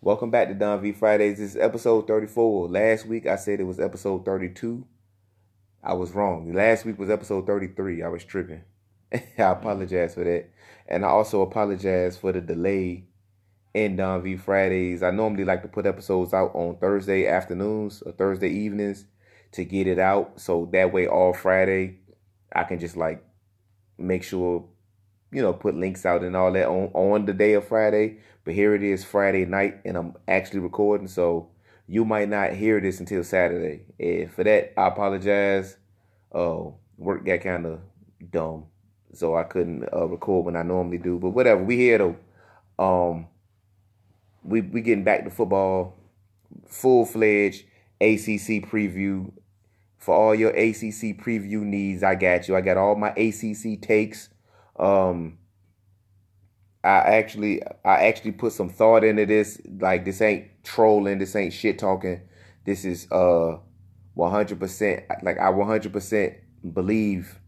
Welcome back to Don V Fridays. This is episode 34. Last week, I said it was episode 32. I was wrong. Last week was episode 33. I was tripping. I apologize for that. And I also apologize for the delay in Don V Fridays. I normally like to put episodes out on Thursday afternoons or Thursday evenings to get it out. So that way, all Friday, I can just like make sure, you know, put links out and all that on the day of Friday. But here it is Friday night, and I'm actually recording, so you might not hear this until Saturday. And for that, I apologize. Work got kind of dumb, so I couldn't record when I normally do. But whatever, we here though. We getting back to football, full-fledged ACC preview. For all your ACC preview needs, I got you. I got all my ACC takes. I actually put some thought into this. Like, this ain't trolling. This ain't shit talking. This is 100%. Like, I 100% believe.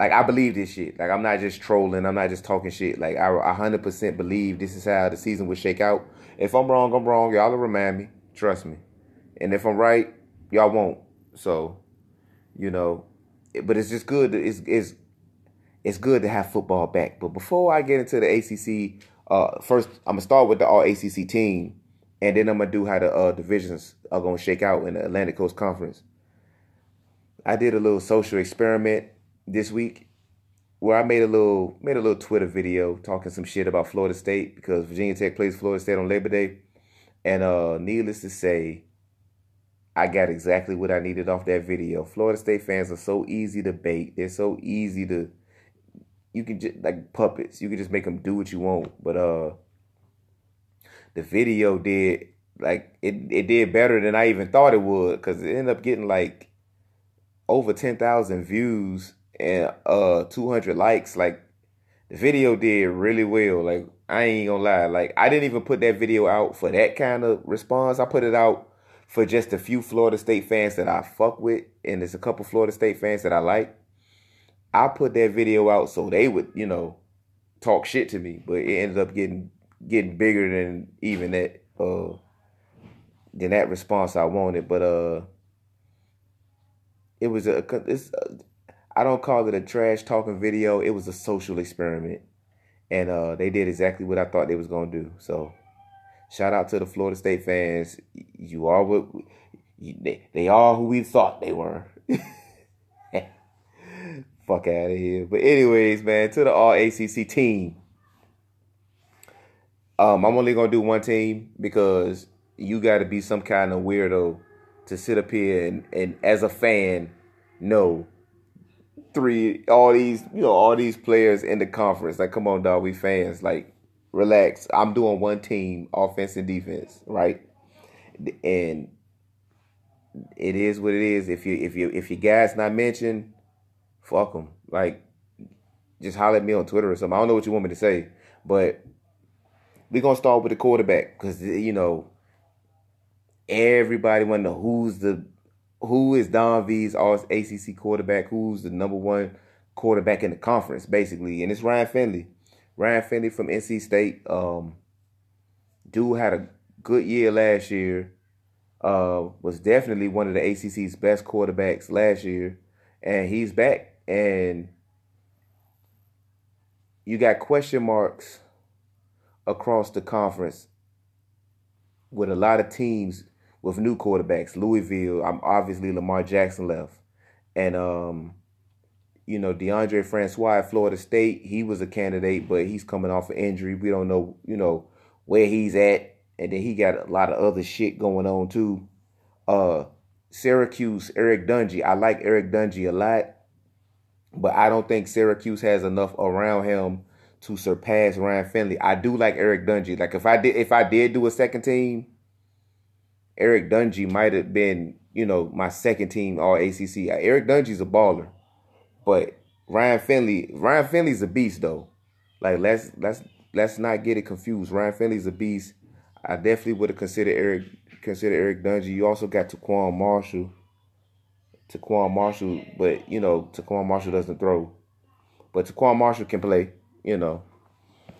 Like, I believe this shit. Like, I'm not just trolling. I'm not just talking shit. Like, I 100% believe this is how the season will shake out. If I'm wrong, I'm wrong. Y'all will remind me. Trust me. And if I'm right, y'all won't. So, you know. But it's just good. It's good to have football back. But before I get into the ACC, first, I'm going to start with the All-ACC team. And then I'm going to do how the divisions are going to shake out in the Atlantic Coast Conference. I did a little social experiment this week where I made a little Twitter video talking some shit about Florida State because Virginia Tech plays Florida State on Labor Day. And needless to say, I got exactly what I needed off that video. Florida State fans are so easy to bait. They're so easy to... You can just, like puppets, you can just make them do what you want. But the video did, like, it did better than I even thought it would, because it ended up getting, like, over 10,000 views and 200 likes. Like, the video did really well. Like, I ain't gonna lie. Like, I didn't even put that video out for that kind of response. I put it out for just a few Florida State fans that I fuck with, and there's a couple Florida State fans that I like. I put that video out so they would, you know, talk shit to me, but it ended up getting bigger than even that than that response I wanted. But it was I don't call it a trash talking video. It was a social experiment, and they did exactly what I thought they was gonna do. So shout out to the Florida State fans. You are what they are who we thought they were. Fuck out of here. But anyways, man, to the All-ACC team. I'm only going to do one team because you got to be some kind of weirdo to sit up here and as a fan, know all these players in the conference. Like, come on, dog, we fans. Like, relax. I'm doing one team, offense and defense, right? And it is what it is. If your guys not mentioned, fuck them. Like, just holler at me on Twitter or something. I don't know what you want me to say. But we're going to start with the quarterback because, you know, everybody want to know who is Don V's All-ACC quarterback, who's the number one quarterback in the conference, basically. And it's Ryan Finley. Ryan Finley from NC State. Dude had a good year last year. Was definitely one of the ACC's best quarterbacks last year. And he's back. And you got question marks across the conference with a lot of teams with new quarterbacks. Louisville, obviously Lamar Jackson left. And, you know, DeAndre Francois at Florida State, he was a candidate, but he's coming off an injury. We don't know, you know, where he's at. And then he got a lot of other shit going on, too. Syracuse, Eric Dungey. I like Eric Dungey a lot. But I don't think Syracuse has enough around him to surpass Ryan Finley. I do like Eric Dungey. Like if I did do a second team, Eric Dungey might have been, my second team all ACC. Eric Dungey's a baller. But Ryan Finley's a beast though. Like let's not get it confused. Ryan Finley's a beast. I definitely would have considered Eric Dungey. You also got TaQuon Marshall, but TaQuon Marshall doesn't throw. But TaQuon Marshall can play,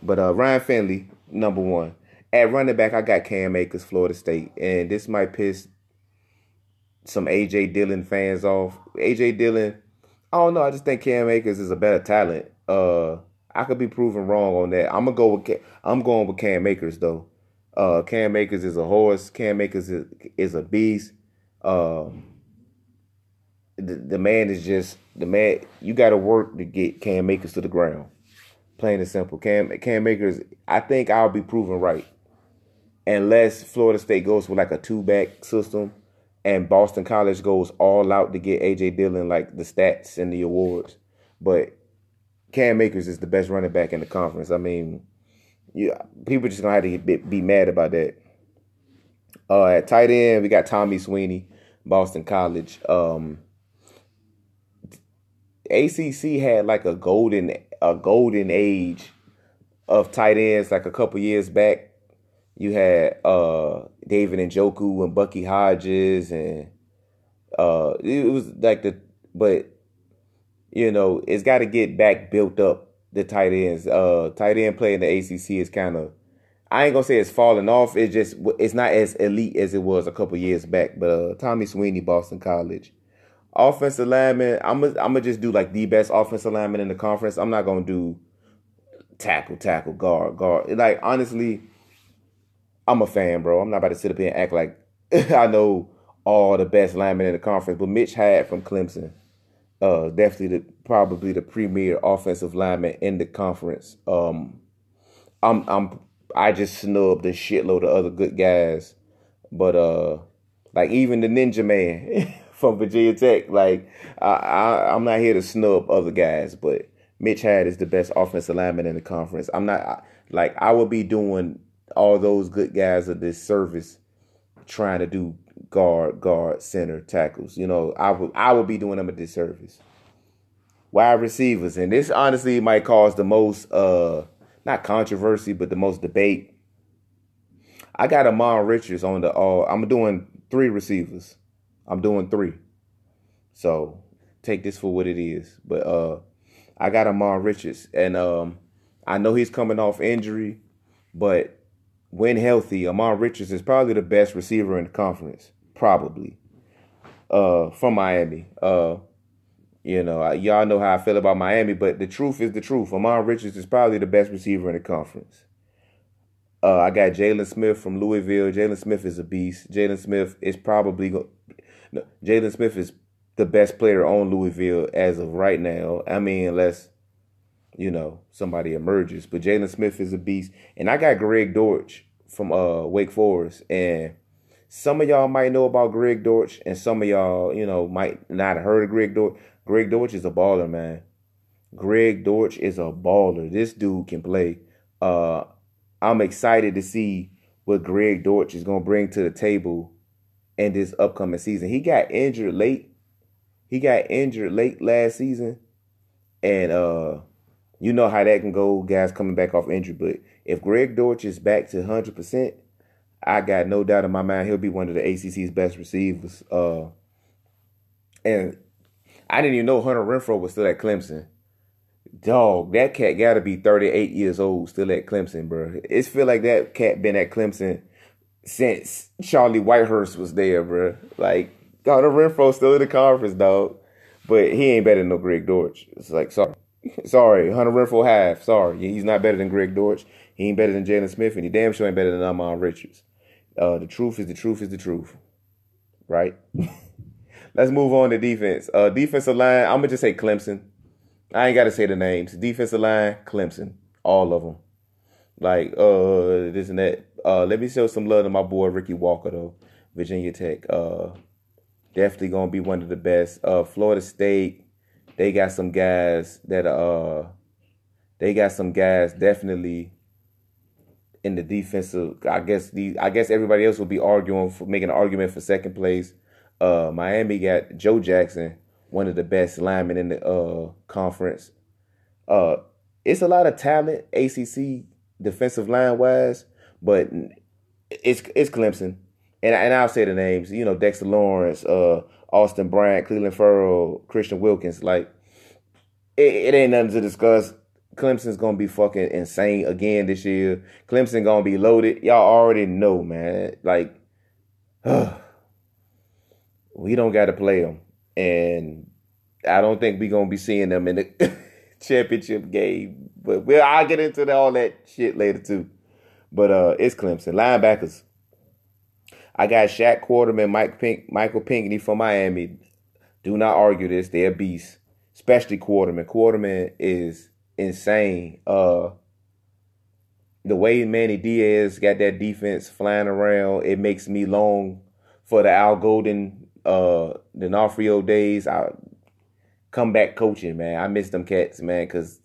But Ryan Finley, number one. At running back, I got Cam Akers, Florida State. And this might piss some AJ Dillon fans off. AJ Dillon, I don't know. I just think Cam Akers is a better talent. I could be proven wrong on that. I'm going with Cam Akers though. Cam Akers is a horse. Cam Akers is a beast. The man is just the man. You got to work to get Cam Akers to the ground. Plain and simple. Cam Akers. I think I'll be proven right, unless Florida State goes with like a two-back system, and Boston College goes all out to get AJ Dillon like the stats and the awards. But Cam Akers is the best running back in the conference. I mean, people just gonna have to be mad about that. At tight end, we got Tommy Sweeney, Boston College. ACC had like a golden age of tight ends like a couple years back. You had David Njoku and Bucky Hodges, and it was like it's got to get back built up, the tight ends. Tight end play in the ACC is kind of, I ain't gonna say it's falling off. It's not as elite as it was a couple years back. But Tommy Sweeney, Boston College. Offensive lineman, I'm gonna just do like the best offensive lineman in the conference. I'm not gonna do tackle, guard. Like honestly, I'm a fan, bro. I'm not about to sit up here and act like I know all the best linemen in the conference. But Mitch Hyde from Clemson, definitely probably the premier offensive lineman in the conference. I just snubbed a shitload of other good guys, but like even the Ninja Man. From Virginia Tech, like I'm not here to snub other guys, but Mitch Hyde is the best offensive lineman in the conference. I would be doing all those good guys a disservice trying to do guard, center, tackles. I would be doing them a disservice. Wide receivers, and this honestly might cause the most not controversy, but the most debate. I got Ahmmon Richards on the all. I'm doing three receivers. I'm doing three. So take this for what it is. But I got Ahmmon Richards. And I know he's coming off injury, but when healthy, Ahmmon Richards is probably the best receiver in the conference. Probably. From Miami. Y'all know how I feel about Miami, but the truth is the truth. Ahmmon Richards is probably the best receiver in the conference. I got Jalen Smith from Louisville. Jalen Smith is a beast. Jalen Smith is the best player on Louisville as of right now. I mean, unless, somebody emerges. But Jalen Smith is a beast. And I got Greg Dortch from Wake Forest. And some of y'all might know about Greg Dortch, and some of y'all, might not have heard of Greg Dortch. Greg Dortch is a baller, man. Greg Dortch is a baller. This dude can play. I'm excited to see what Greg Dortch is going to bring to the table in this upcoming season. He got injured late. Last season. And you know how that can go, guys coming back off injury. But if Greg Dortch is back to 100%, I got no doubt in my mind he'll be one of the ACC's best receivers. And I didn't even know Hunter Renfrow was still at Clemson. Dog, that cat got to be 38 years old still at Clemson, bro. It's feel like that cat been at Clemson since Charlie Whitehurst was there, bro. Like, Hunter Renfrow still in the conference, dog. But he ain't better than no Greg Dortch. It's like, sorry, Hunter Renfrow half. Sorry, he's not better than Greg Dortch. He ain't better than Jalen Smith, and he damn sure ain't better than Ahmmon Richards. The truth is the truth. Right? Let's move on to defense. Defensive line, I'm going to just say Clemson. I ain't got to say the names. Defensive line, Clemson. All of them. Like, this and that. Let me show some love to my boy, Ricky Walker, though. Virginia Tech. Definitely going to be one of the best. Florida State, they got some guys that are they got some guys definitely in the defensive. I guess everybody else will be arguing for making an argument for second place. Miami got Joe Jackson, one of the best linemen in the conference. It's a lot of talent, ACC defensive line wise, but it's Clemson, and I'll say the names. You know, Dexter Lawrence, Austin Bryant, Cleveland Farrell, Christian Wilkins. Like, it ain't nothing to discuss. Clemson's gonna be fucking insane again this year. Clemson gonna be loaded. Y'all already know, man. Like, we don't gotta play them, and I don't think we gonna be seeing them in the championship game. But I'll get into all that shit later too. But it's Clemson linebackers. I got Shaq Quarterman, Michael Pinkney from Miami. Do not argue this; they're beasts, especially Quarterman. Quarterman is insane. The way Manny Diaz got that defense flying around, it makes me long for the Al Golden, D'Onofrio days. I come back coaching, man. I miss them cats, man, because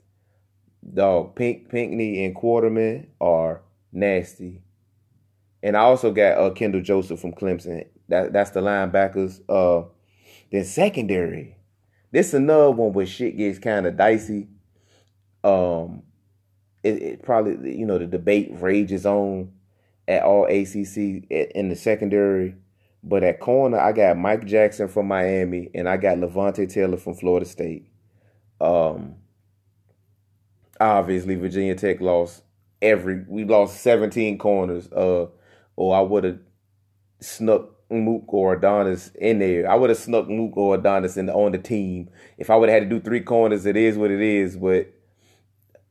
dog Pinkney and Quarterman are nasty. And I also got Kendall Joseph from Clemson. That's the linebackers. Then secondary. This is another one where shit gets kind of dicey. It probably, you know, the debate rages on at all ACC in the secondary. But at corner, I got Mike Jackson from Miami, and I got Levante Taylor from Florida State. Obviously, Virginia Tech lost we lost 17 corners. I would have snuck Mook or Adonis in there. I would have snuck Mook or Adonis on the team. If I would have had to do three corners, it is what it is. But,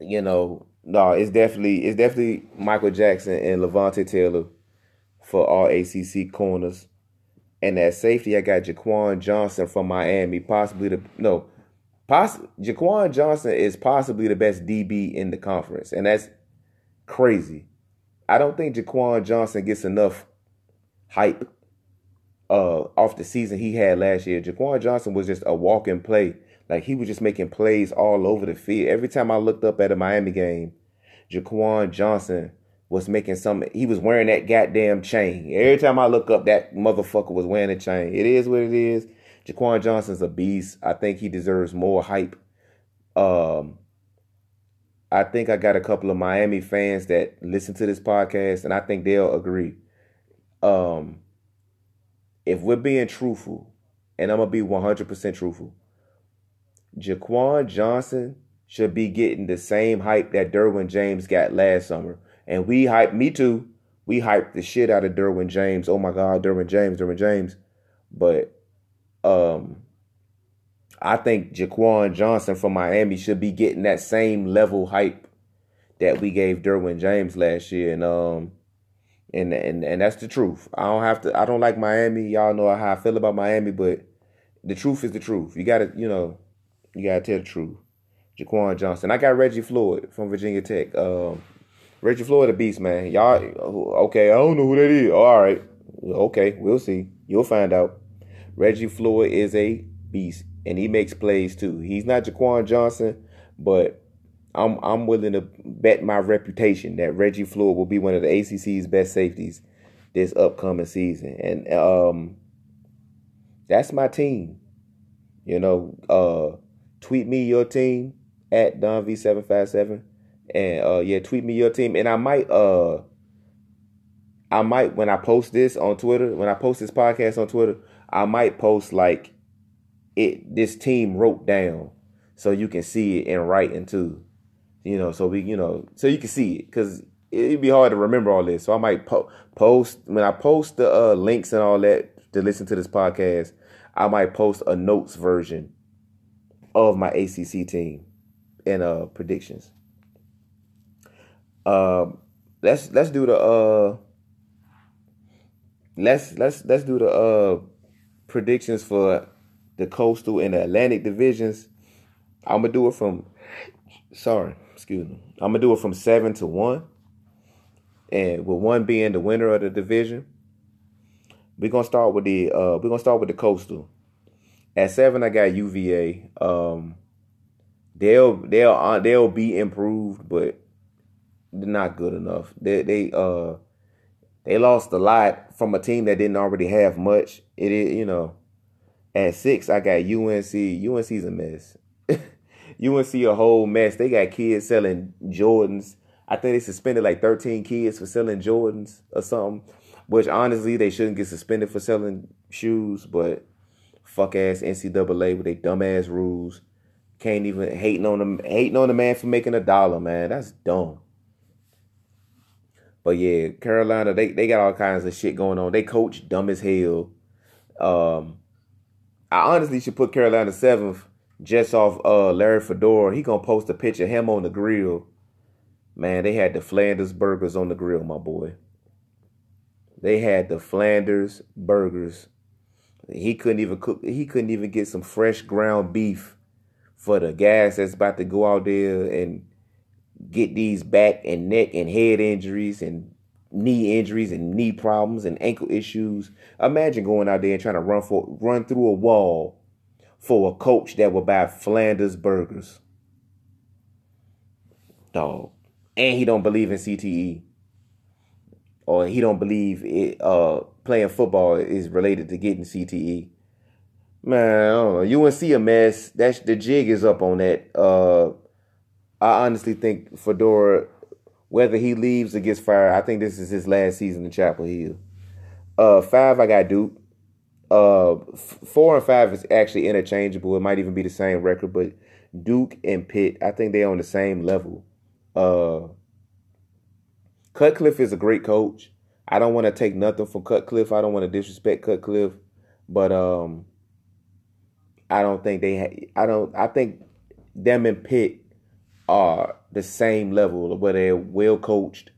you know, no, it's definitely Michael Jackson and Levante Taylor for all ACC corners. And at safety, I got Jaquan Johnson from Miami. Jaquan Johnson is possibly the best DB in the conference. And that's crazy. I don't think Jaquan Johnson gets enough hype off the season he had last year. Jaquan Johnson was just a walk-in play. Like, he was just making plays all over the field. Every time I looked up at a Miami game, Jaquan Johnson was making something. He was wearing that goddamn chain. Every time I look up, that motherfucker was wearing a chain. It is what it is. Jaquan Johnson's a beast. I think he deserves more hype. I think I got a couple of Miami fans that listen to this podcast, and I think they'll agree. If we're being truthful, and I'm going to be 100% truthful, Jaquan Johnson should be getting the same hype that Derwin James got last summer. And we hyped the shit out of Derwin James. Oh, my God, Derwin James. But I think Jaquan Johnson from Miami should be getting that same level hype that we gave Derwin James last year. And that's the truth. I don't like Miami. Y'all know how I feel about Miami, but the truth is the truth. You gotta tell the truth. Jaquan Johnson. I got Reggie Floyd from Virginia Tech. Reggie Floyd a beast, man. Y'all okay, I don't know who that is. All right. Okay, we'll see. You'll find out. Reggie Floyd is a beast. And he makes plays too. He's not Jaquan Johnson, but I'm willing to bet my reputation that Reggie Floyd will be one of the ACC's best safeties this upcoming season. And that's my team. You know, tweet me your team at DonV757, and tweet me your team. And I might when I post this on Twitter, when I post this podcast on Twitter, I might post like. This team wrote down, so you can see it in writing too, you know. So you can see it, because it'd be hard to remember all this. So I might post when I post the links and all that to listen to this podcast. I might post a notes version of my ACC team and predictions. Let's do the predictions for the Coastal and the Atlantic divisions. I'm gonna do it from 7 to 1, and with 1 being the winner of the division. We're gonna start with the Coastal. At 7, I got UVA. They'll be improved, but they're not good enough. They lost a lot from a team that didn't already have much. It is, you know, at 6, I got UNC. UNC's a mess. UNC a whole mess. They got kids selling Jordans. I think they suspended like 13 kids for selling Jordans or something, which honestly, they shouldn't get suspended for selling shoes, but fuck-ass NCAA with their dumb-ass rules. Can't even hating on the man for making $1, man. That's dumb. But yeah, Carolina, they got all kinds of shit going on. They coach dumb as hell. I honestly should put Carolina 7th just off Larry Fedora. He gonna post a picture of him on the grill. Man, they had the Flanders burgers on the grill, my boy. They had the Flanders burgers. He couldn't even cook. He couldn't even get some fresh ground beef for the guys that's about to go out there and get these back and neck and head injuries and knee problems and ankle issues. Imagine going out there and trying to run through a wall for a coach that will buy Flanders burgers. Dog. And he don't believe in CTE. Or he don't believe it, playing football is related to getting CTE. Man, I don't know. UNC a mess. That's the jig is up on that. I honestly think Fedora, whether he leaves or gets fired, I think this is his last season in Chapel Hill. 5, I got Duke. 4 and 5 is actually interchangeable. It might even be the same record, but Duke and Pitt, I think they're on the same level. Cutcliffe is a great coach. I don't want to take nothing from Cutcliffe. I don't want to disrespect Cutcliffe, but I don't think I think them and Pitt are the same level where they're well coached.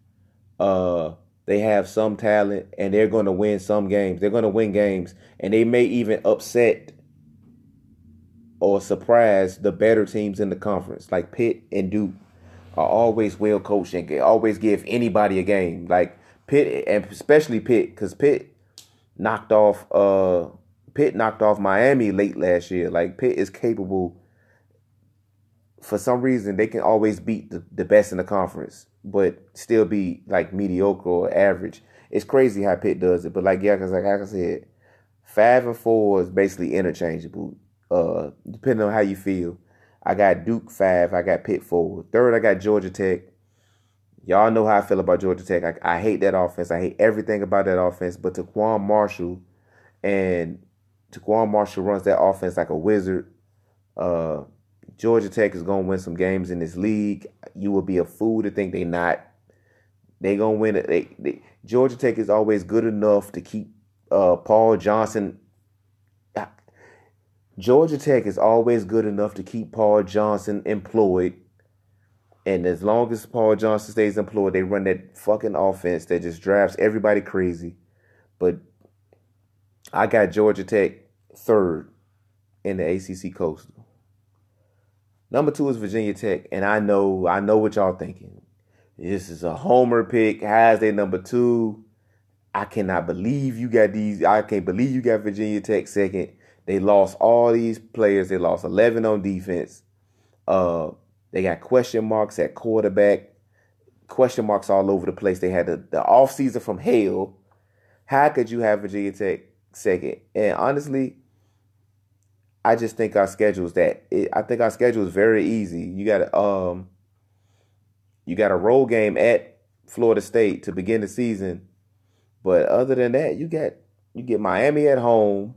They have some talent and they're going to win some games. They're going to win games and they may even upset or surprise the better teams in the conference. Like Pitt and Duke are always well coached and always give anybody a game. Like Pitt, and especially Pitt, because Pitt knocked off Miami late last year. Like, Pitt is capable. For some reason, they can always beat the best in the conference, but still be, like, mediocre or average. It's crazy how Pitt does it. But, like, yeah, because, like I said, 5 and 4 is basically interchangeable, depending on how you feel. I got Duke 5. I got Pitt 4. 3rd, I got Georgia Tech. Y'all know how I feel about Georgia Tech. I hate that offense. I hate everything about that offense. But TaQuon Marshall runs that offense like a wizard. Georgia Tech is going to win some games in this league. You would be a fool to think they not. They going to win it. Georgia Tech is always good enough to keep Paul Johnson. Georgia Tech is always good enough to keep Paul Johnson employed. And as long as Paul Johnson stays employed, they run that fucking offense that just drives everybody crazy. But I got Georgia Tech 3rd in the ACC Coastal. Number 2 is Virginia Tech, and I know what y'all thinking. This is a homer pick. How is they number 2? I cannot believe you got these. I can't believe you got Virginia Tech 2nd. They lost all these players. They lost 11 on defense. They got question marks at quarterback. Question marks all over the place. They had the offseason from hell. How could you have Virginia Tech 2nd? And honestly, I just think our schedule is that. I think our schedule is very easy. You got a road game at Florida State to begin the season, but other than that, you get Miami at home.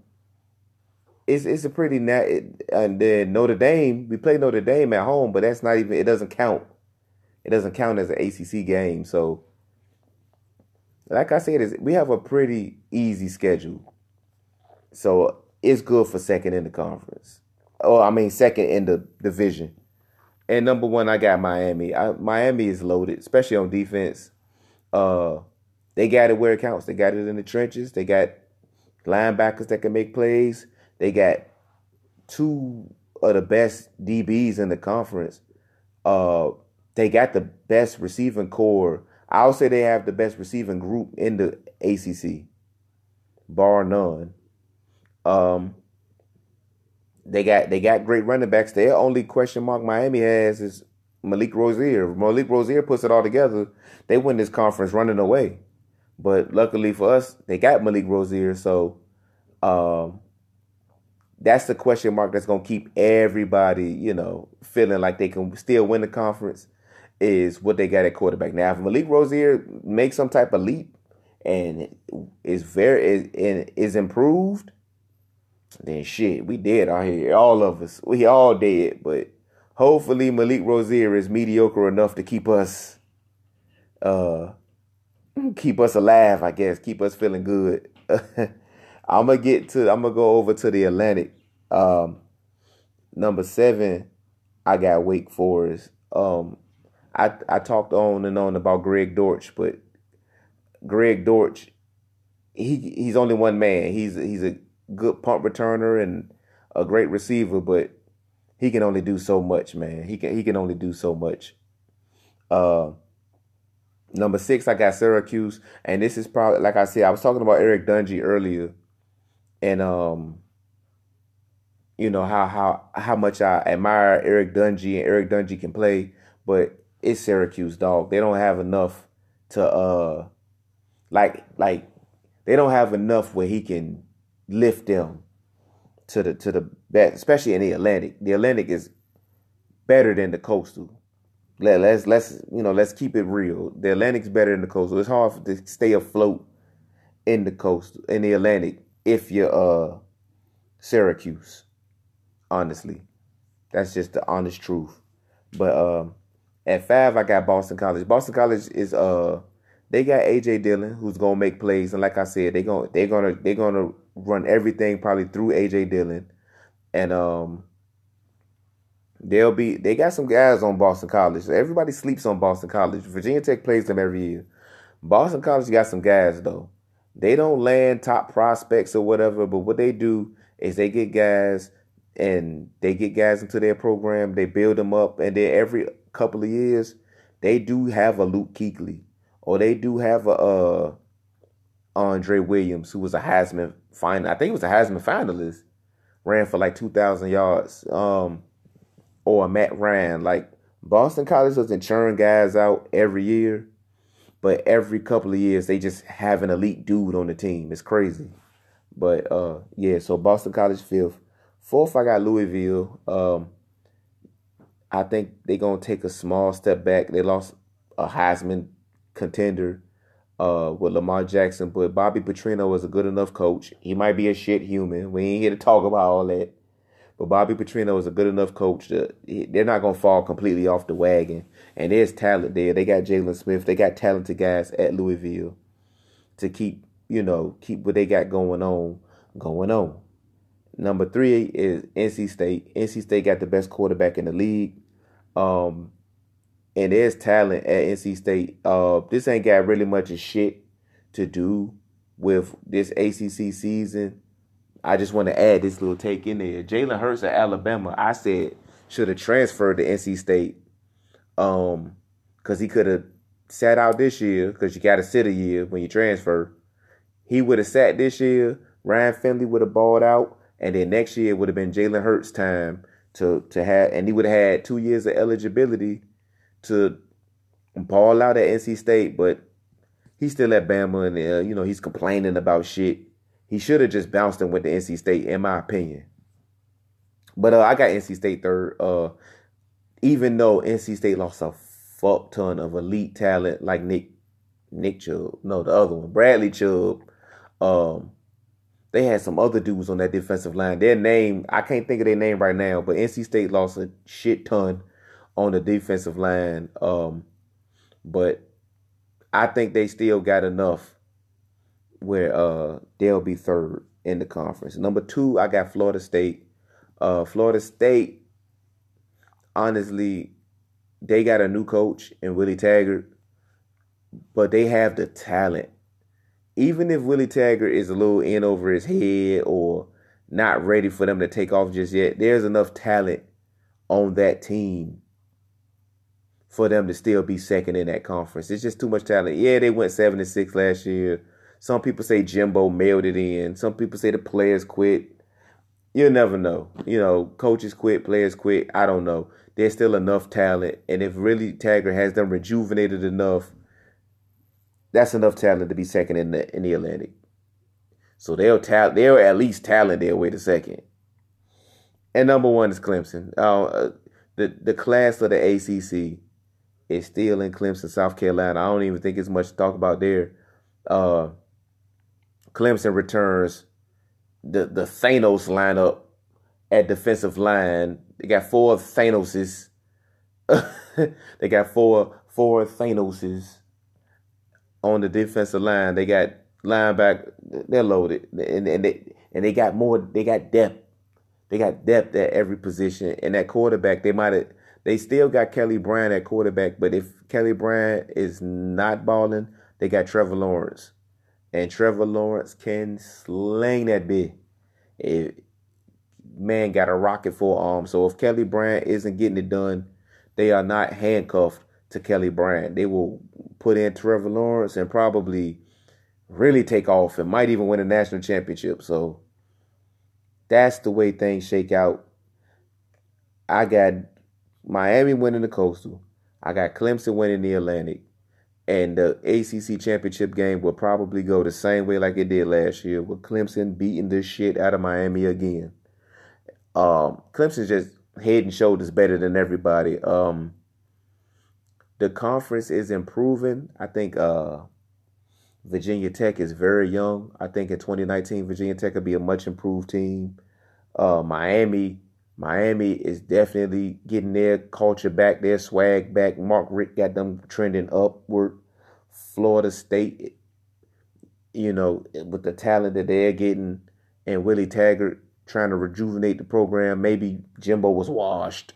It's a pretty and then Notre Dame. We play Notre Dame at home, but that's not even. It doesn't count. It doesn't count as an ACC game. So, like I said, we have a pretty easy schedule. So. It's good for 2nd in the conference. Oh, I mean 2nd in the division. And number 1, I got Miami. Miami is loaded, especially on defense. They got it where it counts. They got it in the trenches. They got linebackers that can make plays. They got 2 of the best DBs in the conference. They got the best receiving core. I would say they have the best receiving group in the ACC, bar none. They got great running backs. Their only question mark Miami has is Malik Rosier. If Malik Rosier puts it all together, they win this conference running away. But luckily for us, they got Malik Rosier. So that's the question mark that's going to keep everybody, feeling like they can still win the conference is what they got at quarterback. Now, if Malik Rosier makes some type of leap and is improved, then shit, we dead out here. All of us. We all dead. But hopefully Malik Rosier is mediocre enough to keep us alive, I guess. Keep us feeling good. I'm gonna go over to the Atlantic. Number 7, I got Wake Forest. I talked on and on about Greg Dortch, but Greg Dortch, he's only one man. He's a good punt returner and a great receiver, but he can only do so much, man. He can only do so much. Number 6, I got Syracuse, and this is probably, like I said, I was talking about Eric Dungey earlier, and how much I admire Eric Dungey, and Eric Dungey can play, but it's Syracuse, dog. They don't have enough to they don't have enough where he can lift them to the best, especially in the Atlantic. The Atlantic is better than the Coastal. Let's keep it real. The Atlantic's better than the Coastal. It's hard to stay afloat in the Coastal, in the Atlantic, if you're Syracuse. Honestly, that's just the honest truth. But at 5, I got Boston College. Boston College is they got AJ Dillon, who's gonna make plays, and like I said, they're gonna run everything probably through AJ Dillon, and they got some guys on Boston College. Everybody sleeps on Boston College. Virginia Tech plays them every year. Boston College got some guys though. They don't land top prospects or whatever, but what they do is they get guys and they get guys into their program. They build them up, and then every couple of years they do have a Luke Kuechly, or they do have a Andre Williams, who was a Heisman finalist. I think he was a Heisman finalist. Ran for like 2,000 yards. Or Matt Ryan. Like, Boston College doesn't churn guys out every year, but every couple of years they just have an elite dude on the team. It's crazy. But so Boston College 5th. 4th, I got Louisville. I think they're going to take a small step back. They lost a Heisman contender with Lamar Jackson, but Bobby Petrino is a good enough coach. He might be a shit human. We ain't here to talk about all that. But Bobby Petrino is a good enough coach that they're not going to fall completely off the wagon. And there's talent there. They got Jalen Smith. They got talented guys at Louisville to keep what they got going on. Number 3 is NC State. NC State got the best quarterback in the league. And there's talent at NC State. This ain't got really much of shit to do with this ACC season. I just want to add this little take in there. Jalen Hurts at Alabama, I said, should have transferred to NC State because he could have sat out this year, because you got to sit a year when you transfer. He would have sat this year. Ryan Finley would have balled out. And then next year would have been Jalen Hurts' time to have, and he would have had 2 years of eligibility to ball out at NC State, but he's still at Bama, and he's complaining about shit. He should have just bounced and went to NC State, in my opinion. But I got NC State 3rd. Even though NC State lost a fuck ton of elite talent, like Nick Chubb, no, the other one, Bradley Chubb. They had some other dudes on that defensive line. Their name, I can't think of their name right now, but NC State lost a shit ton on the defensive line. But I think they still got enough where they'll be 3rd in the conference. Number 2, I got Florida State. Florida State, honestly, they got a new coach in Willie Taggart, but they have the talent. Even if Willie Taggart is a little in over his head or not ready for them to take off just yet, there's enough talent on that team for them to still be 2nd in that conference. It's just too much talent. Yeah, they went 7-6 last year. Some people say Jimbo mailed it in. Some people say the players quit. you'll never know. You know, coaches quit, players quit. I don't know. There's still enough talent. And if really Taggart has them rejuvenated enough, that's enough talent to be second in the Atlantic. So they'll at least talent their way to second. And number one is Clemson. The class of the ACC is still in Clemson, South Carolina. I don't even think it's much to talk about there. Clemson returns the Thanos lineup at defensive line. They got four Thanoses. They got four Thanoses on the defensive line. They got linebacker. They're loaded, and they got more. They got depth. They got depth at every position. And at quarterback, they still got Kelly Bryant at quarterback. But if Kelly Bryant is not balling, they got Trevor Lawrence. And Trevor Lawrence can sling that bit. Man got a rocket forearm. So if Kelly Bryant isn't getting it done, they are not handcuffed to Kelly Bryant. They will put in Trevor Lawrence and probably really take off and might even win a national championship. So that's the way things shake out. I got Miami winning the Coastal. I got Clemson winning the Atlantic. And the ACC championship game will probably go the same way like it did last year, with Clemson beating the shit out of Miami again. Clemson's just head and shoulders better than everybody. The conference is improving. I think Virginia Tech is very young. I think in 2019, Virginia Tech will be a much improved team. Miami is definitely getting their culture back, their swag back. Mark Richt got them trending upward. Florida State, you know, with the talent that they're getting, and Willie Taggart trying to rejuvenate the program. Maybe Jimbo was washed.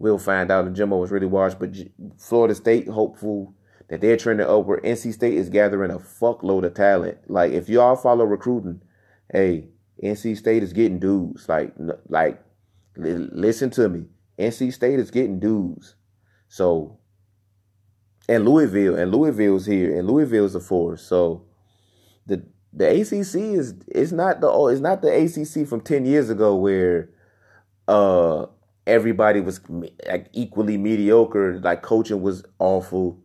We'll find out if Jimbo was really washed. But Florida State, hopeful that they're trending upward. NC State is gathering a fuckload of talent. Like, if y'all follow recruiting, hey, NC State is getting dudes. Like. Listen to me. NC State is getting dudes. So, and Louisville's here, and Louisville's a force. So, the ACC is not the ACC from 10 years ago where everybody was like equally mediocre, like coaching was awful.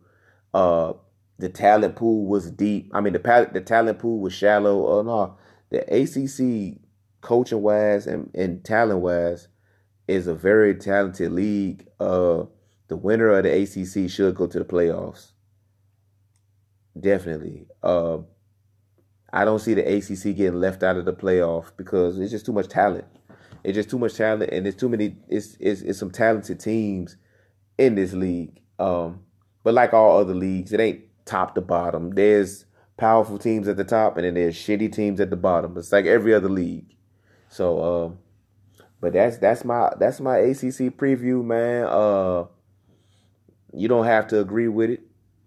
The talent pool was deep. I mean, the talent pool was shallow. Oh no, the ACC coaching wise and talent wise is a very talented league. The winner of the ACC should go to the playoffs. Definitely. I don't see the ACC getting left out of the playoff because it's just too much talent. It's just too much talent, and it's some talented teams in this league. But like all other leagues, it ain't top to bottom. There's powerful teams at the top, and then there's shitty teams at the bottom. It's like every other league. So, but that's my ACC preview, man. You don't have to agree with it,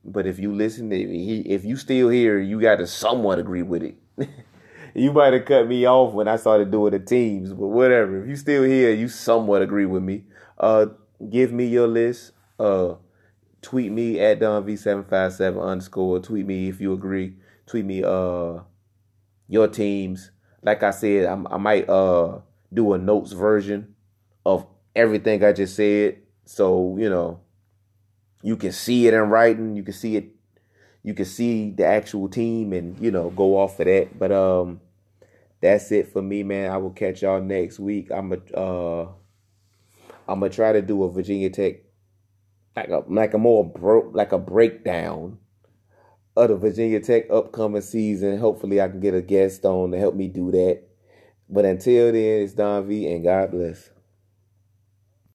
but if you listen, if you still here, you got to somewhat agree with it. You might have cut me off when I started doing the teams, but whatever. If you still here, you somewhat agree with me. Give me your list. Tweet me at DonV757 _ Tweet me if you agree. Tweet me your teams. Like I said, I might do a notes version of everything I just said. So, you know, you can see it in writing. You can see it. You can see the actual team and, you know, go off of that. But that's it for me, man. I will catch y'all next week. I'm gonna try to do a Virginia Tech like a breakdown of the Virginia Tech upcoming season. Hopefully I can get a guest on to help me do that. But until then, it's Don V, and God bless.